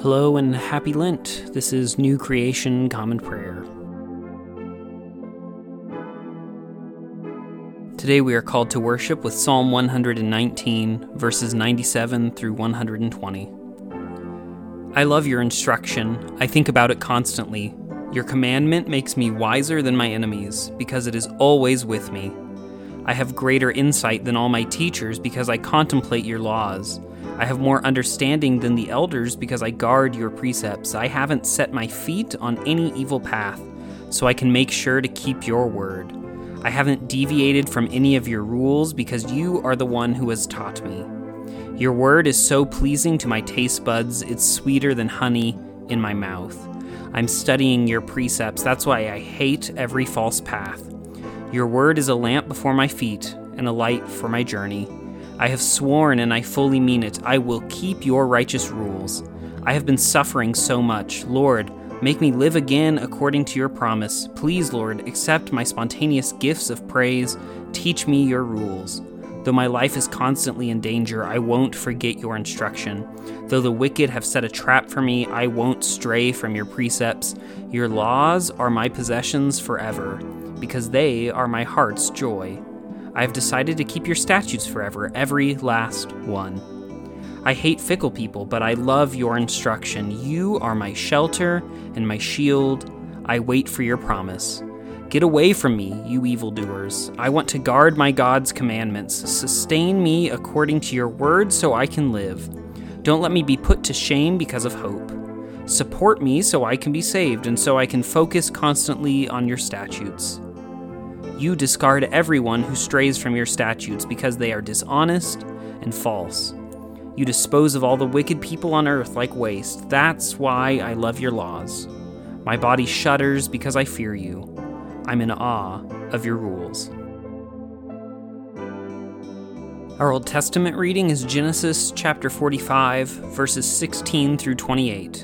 Hello and happy Lent. This is New Creation Common Prayer. Today we are called to worship with Psalm 119, verses 97 through 120. I love your instruction. I think about it constantly. Your commandment makes me wiser than my enemies, because it is always with me. I have greater insight than all my teachers, because I contemplate your laws. I have more understanding than the elders because I guard your precepts. I haven't set my feet on any evil path, so I can make sure to keep your word. I haven't deviated from any of your rules because you are the one who has taught me. Your word is so pleasing to my taste buds, it's sweeter than honey in my mouth. I'm studying your precepts, that's why I hate every false path. Your word is a lamp before my feet and a light for my journey. I have sworn and I fully mean it. I will keep your righteous rules. I have been suffering so much. Lord, make me live again according to your promise. Please, Lord, accept my spontaneous gifts of praise. Teach me your rules. Though my life is constantly in danger, I won't forget your instruction. Though the wicked have set a trap for me, I won't stray from your precepts. Your laws are my possessions forever, because they are my heart's joy. I have decided to keep your statutes forever, every last one. I hate fickle people, but I love your instruction. You are my shelter and my shield. I wait for your promise. Get away from me, you evildoers. I want to guard my God's commandments. Sustain me according to your word so I can live. Don't let me be put to shame because of hope. Support me so I can be saved and so I can focus constantly on your statutes. You discard everyone who strays from your statutes because they are dishonest and false. You dispose of all the wicked people on earth like waste. That's why I love your laws. My body shudders because I fear you. I'm in awe of your rules. Our Old Testament reading is Genesis chapter 45, verses 16 through 28.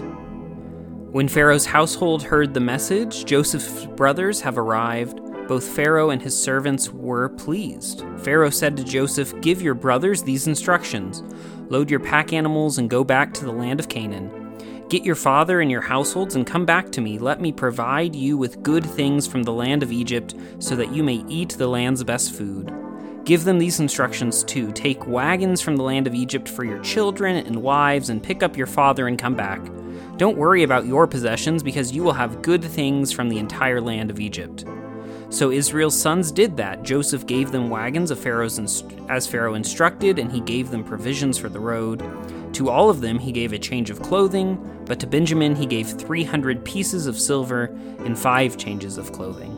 When Pharaoh's household heard the message, Joseph's brothers have arrived. Both Pharaoh and his servants were pleased. Pharaoh said to Joseph, "Give your brothers these instructions. Load your pack animals and go back to the land of Canaan. Get your father and your households and come back to me. Let me provide you with good things from the land of Egypt so that you may eat the land's best food. Give them these instructions too. Take wagons from the land of Egypt for your children and wives and pick up your father and come back. Don't worry about your possessions because you will have good things from the entire land of Egypt." So Israel's sons did that. Joseph gave them wagons as Pharaoh instructed, and he gave them provisions for the road. To all of them he gave a change of clothing, but to Benjamin he gave 300 pieces of silver and 5 changes of clothing.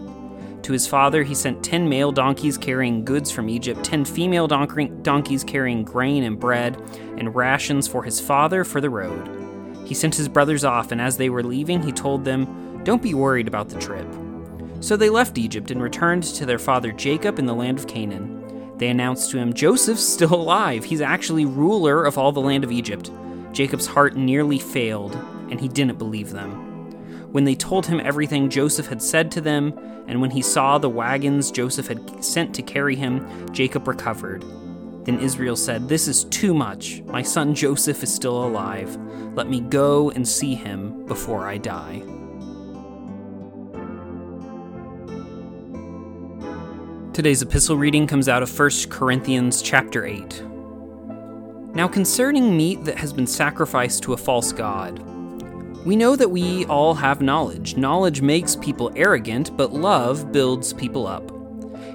To his father he sent 10 male donkeys carrying goods from Egypt, 10 female donkeys carrying grain and bread and rations for his father for the road. He sent his brothers off, and as they were leaving he told them, "Don't be worried about the trip." So they left Egypt and returned to their father Jacob in the land of Canaan. They announced to him, "Joseph's still alive. He's actually ruler of all the land of Egypt." Jacob's heart nearly failed, and he didn't believe them. When they told him everything Joseph had said to them, and when he saw the wagons Joseph had sent to carry him, Jacob recovered. Then Israel said, "This is too much. My son Joseph is still alive. Let me go and see him before I die." Today's epistle reading comes out of 1 Corinthians chapter 8. Now concerning meat that has been sacrificed to a false god, we know that we all have knowledge. Knowledge makes people arrogant, but love builds people up.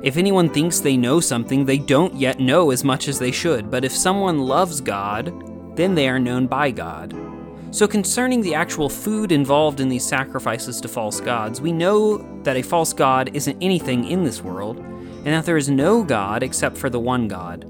If anyone thinks they know something, they don't yet know as much as they should. But if someone loves God, then they are known by God. So concerning the actual food involved in these sacrifices to false gods, we know that a false god isn't anything in this world, and that there is no God except for the one God.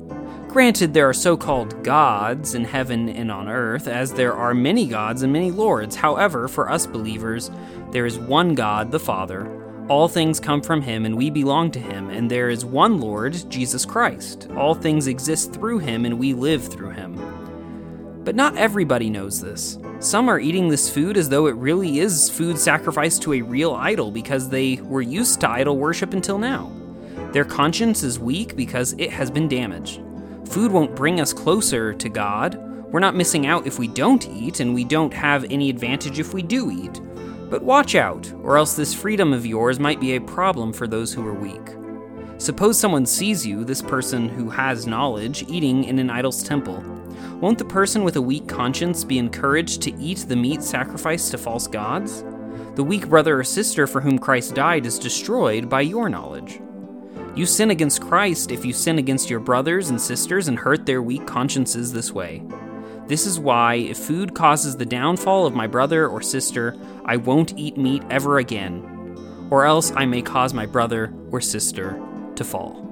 Granted, there are so-called gods in heaven and on earth, as there are many gods and many lords. However, for us believers, there is one God, the Father. All things come from him, and we belong to him, and there is one Lord, Jesus Christ. All things exist through him, and we live through him. But not everybody knows this. Some are eating this food as though it really is food sacrificed to a real idol because they were used to idol worship until now. Their conscience is weak because it has been damaged. Food won't bring us closer to God. We're not missing out if we don't eat, and we don't have any advantage if we do eat. But watch out, or else this freedom of yours might be a problem for those who are weak. Suppose someone sees you, this person who has knowledge, eating in an idol's temple. Won't the person with a weak conscience be encouraged to eat the meat sacrificed to false gods? The weak brother or sister for whom Christ died is destroyed by your knowledge. You sin against Christ if you sin against your brothers and sisters and hurt their weak consciences this way. This is why, if food causes the downfall of my brother or sister, I won't eat meat ever again, or else I may cause my brother or sister to fall.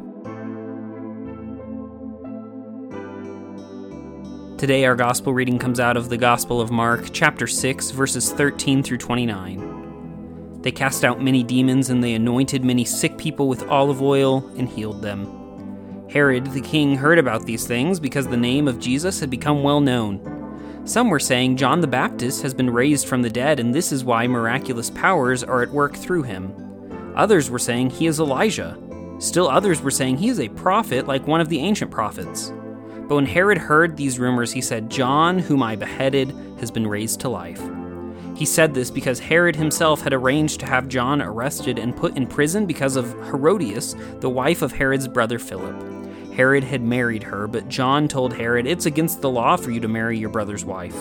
Today our gospel reading comes out of the Gospel of Mark, chapter 6, verses 13 through 29. They cast out many demons, and they anointed many sick people with olive oil and healed them. Herod the king heard about these things because the name of Jesus had become well known. Some were saying, John the Baptist has been raised from the dead, and this is why miraculous powers are at work through him. Others were saying, he is Elijah. Still others were saying, he is a prophet like one of the ancient prophets. But when Herod heard these rumors, he said, John, whom I beheaded, has been raised to life. He said this because Herod himself had arranged to have John arrested and put in prison because of Herodias, the wife of Herod's brother Philip. Herod had married her, but John told Herod, it's against the law for you to marry your brother's wife.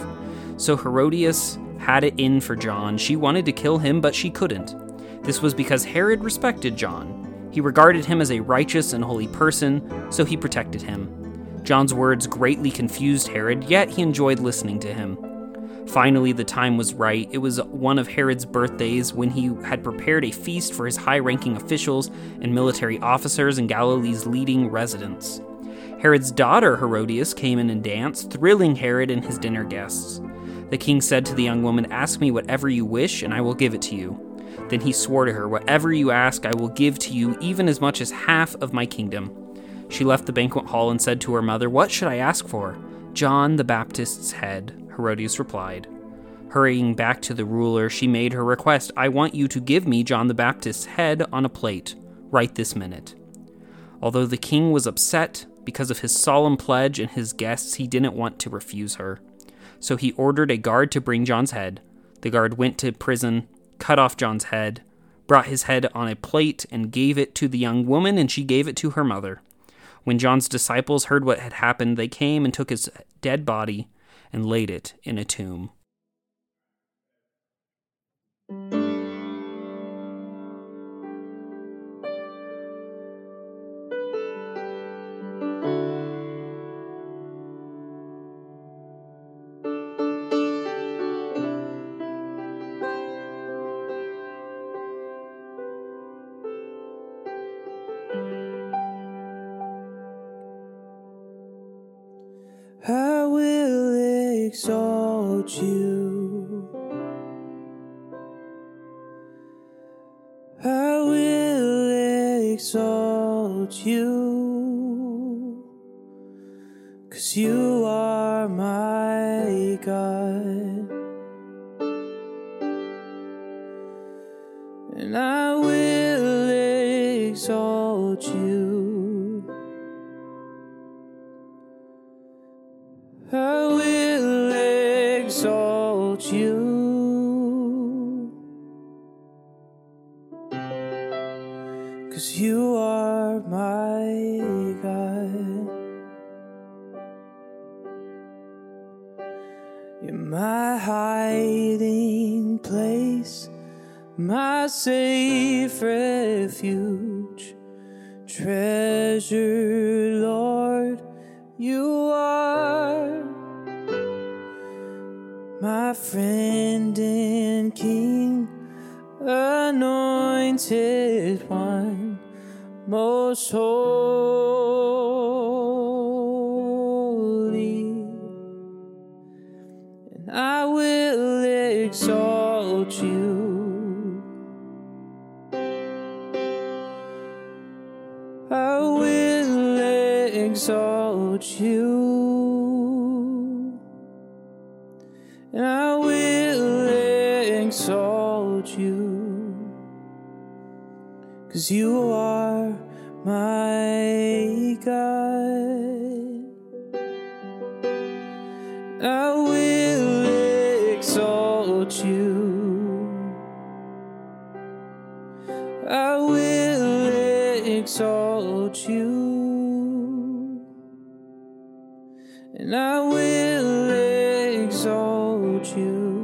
So Herodias had it in for John. She wanted to kill him, but she couldn't. This was because Herod respected John. He regarded him as a righteous and holy person, so he protected him. John's words greatly confused Herod, yet he enjoyed listening to him. Finally, the time was right. It was one of Herod's birthdays when he had prepared a feast for his high-ranking officials and military officers and Galilee's leading residents. Herod's daughter Herodias came in and danced, thrilling Herod and his dinner guests. The king said to the young woman, ask me whatever you wish, and I will give it to you. Then he swore to her, whatever you ask, I will give to you, even as much as half of my kingdom. She left the banquet hall and said to her mother, what should I ask for? John the Baptist's head, Herodias replied. Hurrying back to the ruler, she made her request. I want you to give me John the Baptist's head on a plate, right this minute. Although the king was upset because of his solemn pledge and his guests, he didn't want to refuse her. So he ordered a guard to bring John's head. The guard went to prison, cut off John's head, brought his head on a plate, and gave it to the young woman, and she gave it to her mother. When John's disciples heard what had happened, they came and took his dead body and laid it in a tomb. I will exalt you. I will exalt you, 'cause you are my God, and I will exalt you. I will exalt you, 'cause you are my God. You're my hiding place, my safe refuge, treasure, Lord, you are my friend and King, anointed one, most holy, and I will exalt you. I will exalt you. And I will exalt you, 'cause you are my God, I will exalt you. I will exalt you. And I will exalt you.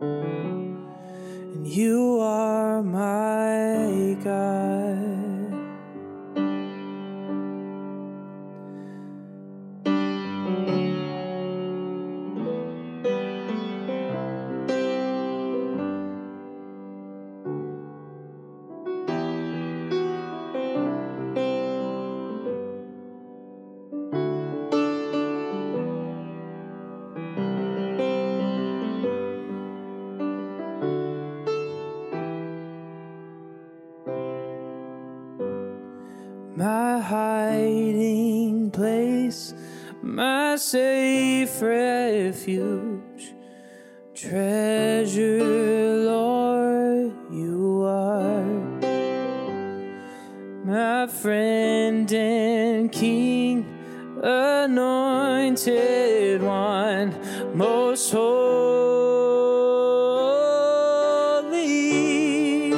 And you are my God. My hiding place, my safe refuge, treasure, Lord, you are my friend and King, anointed one, most holy,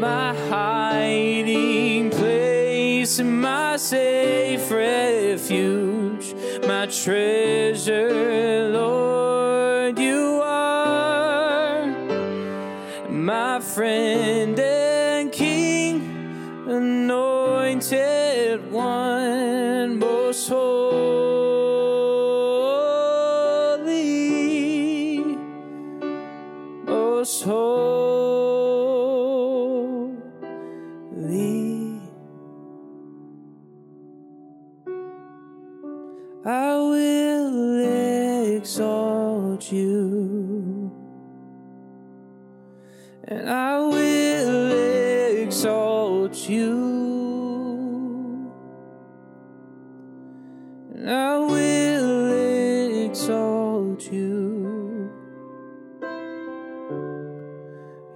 my hiding place, my safe refuge, my treasure, Lord, you are my friend and King, anointed one, most holy, most holy. I will exalt you, and I will exalt you, and I will exalt you.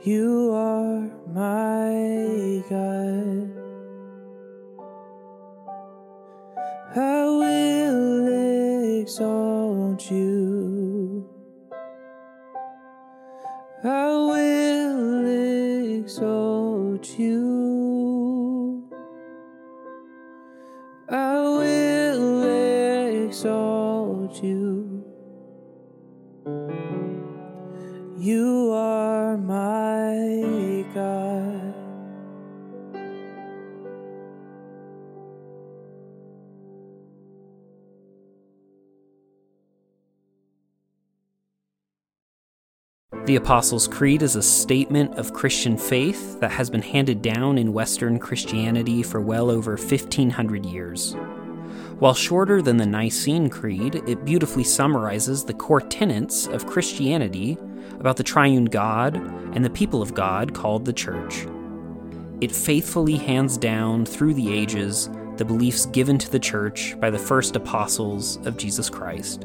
You are my God. I will exalt you. I will exalt you. I will exalt you. You are my God. The Apostles' Creed is a statement of Christian faith that has been handed down in Western Christianity for well over 1,500 years. While shorter than the Nicene Creed, it beautifully summarizes the core tenets of Christianity about the triune God and the people of God called the Church. It faithfully hands down through the ages the beliefs given to the Church by the first apostles of Jesus Christ,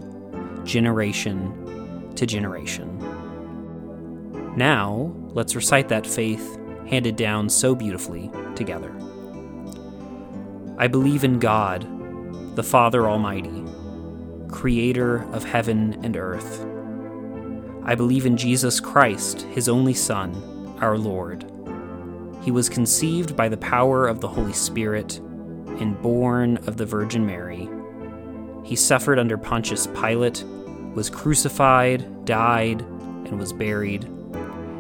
generation to generation. Now, let's recite that faith handed down so beautifully together. I believe in God, the Father Almighty, creator of heaven and earth. I believe in Jesus Christ, his only Son, our Lord. He was conceived by the power of the Holy Spirit and born of the Virgin Mary. He suffered under Pontius Pilate, was crucified, died, and was buried.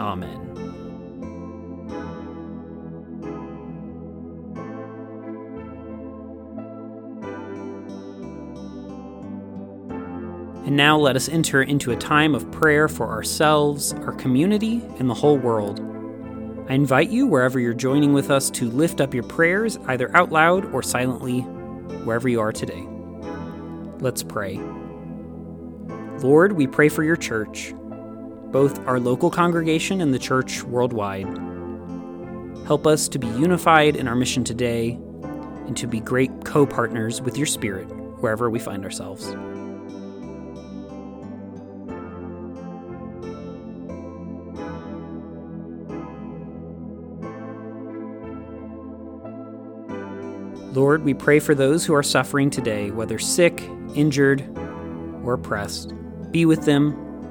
Amen. And now let us enter into a time of prayer for ourselves, our community, and the whole world. I invite you, wherever you're joining with us, to lift up your prayers, either out loud or silently, wherever you are today. Let's pray. Lord, we pray for your church, both our local congregation and the church worldwide. Help us to be unified in our mission today and to be great co-partners with your Spirit wherever we find ourselves. Lord, we pray for those who are suffering today, whether sick, injured, or oppressed. Be with them,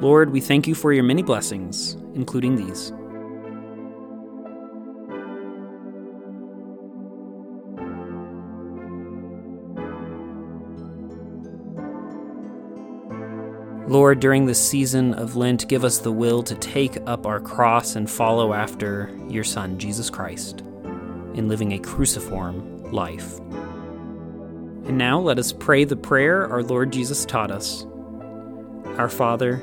Lord, we thank you for your many blessings, including these. Lord, during this season of Lent, give us the will to take up our cross and follow after your Son, Jesus Christ, in living a cruciform life. And now let us pray the prayer our Lord Jesus taught us. Our Father,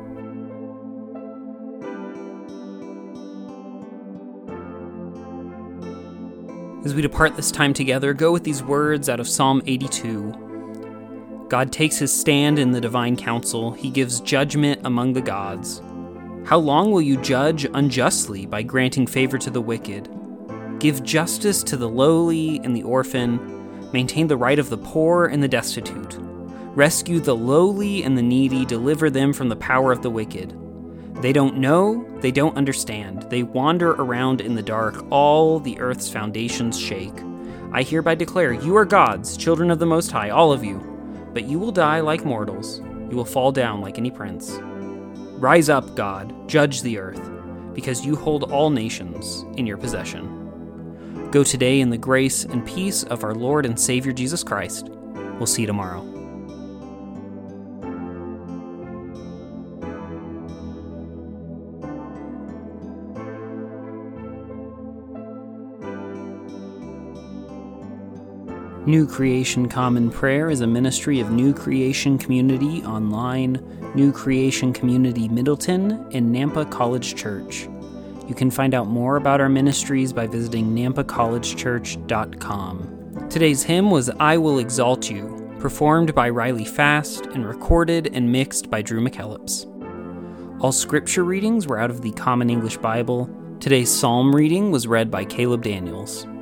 As we depart this time together, go with these words out of Psalm 82. God takes his stand in the divine council. He gives judgment among the gods. How long will you judge unjustly by granting favor to the wicked? Give justice to the lowly and the orphan. Maintain the right of the poor and the destitute. Rescue the lowly and the needy. Deliver them from the power of the wicked. They don't know. They don't understand. They wander around in the dark. All the earth's foundations shake. I hereby declare, you are gods, children of the Most High, all of you. But you will die like mortals. You will fall down like any prince. Rise up, God, judge the earth, because you hold all nations in your possession. Go today in the grace and peace of our Lord and Savior Jesus Christ. We'll see you tomorrow. New Creation Common Prayer is a ministry of New Creation Community Online, New Creation Community Middleton, and Nampa College Church. You can find out more about our ministries by visiting nampacollegechurch.com. Today's hymn was I Will Exalt You, performed by Riley Fast and recorded and mixed by Drew McKellips. All scripture readings were out of the Common English Bible. Today's psalm reading was read by Caleb Daniels.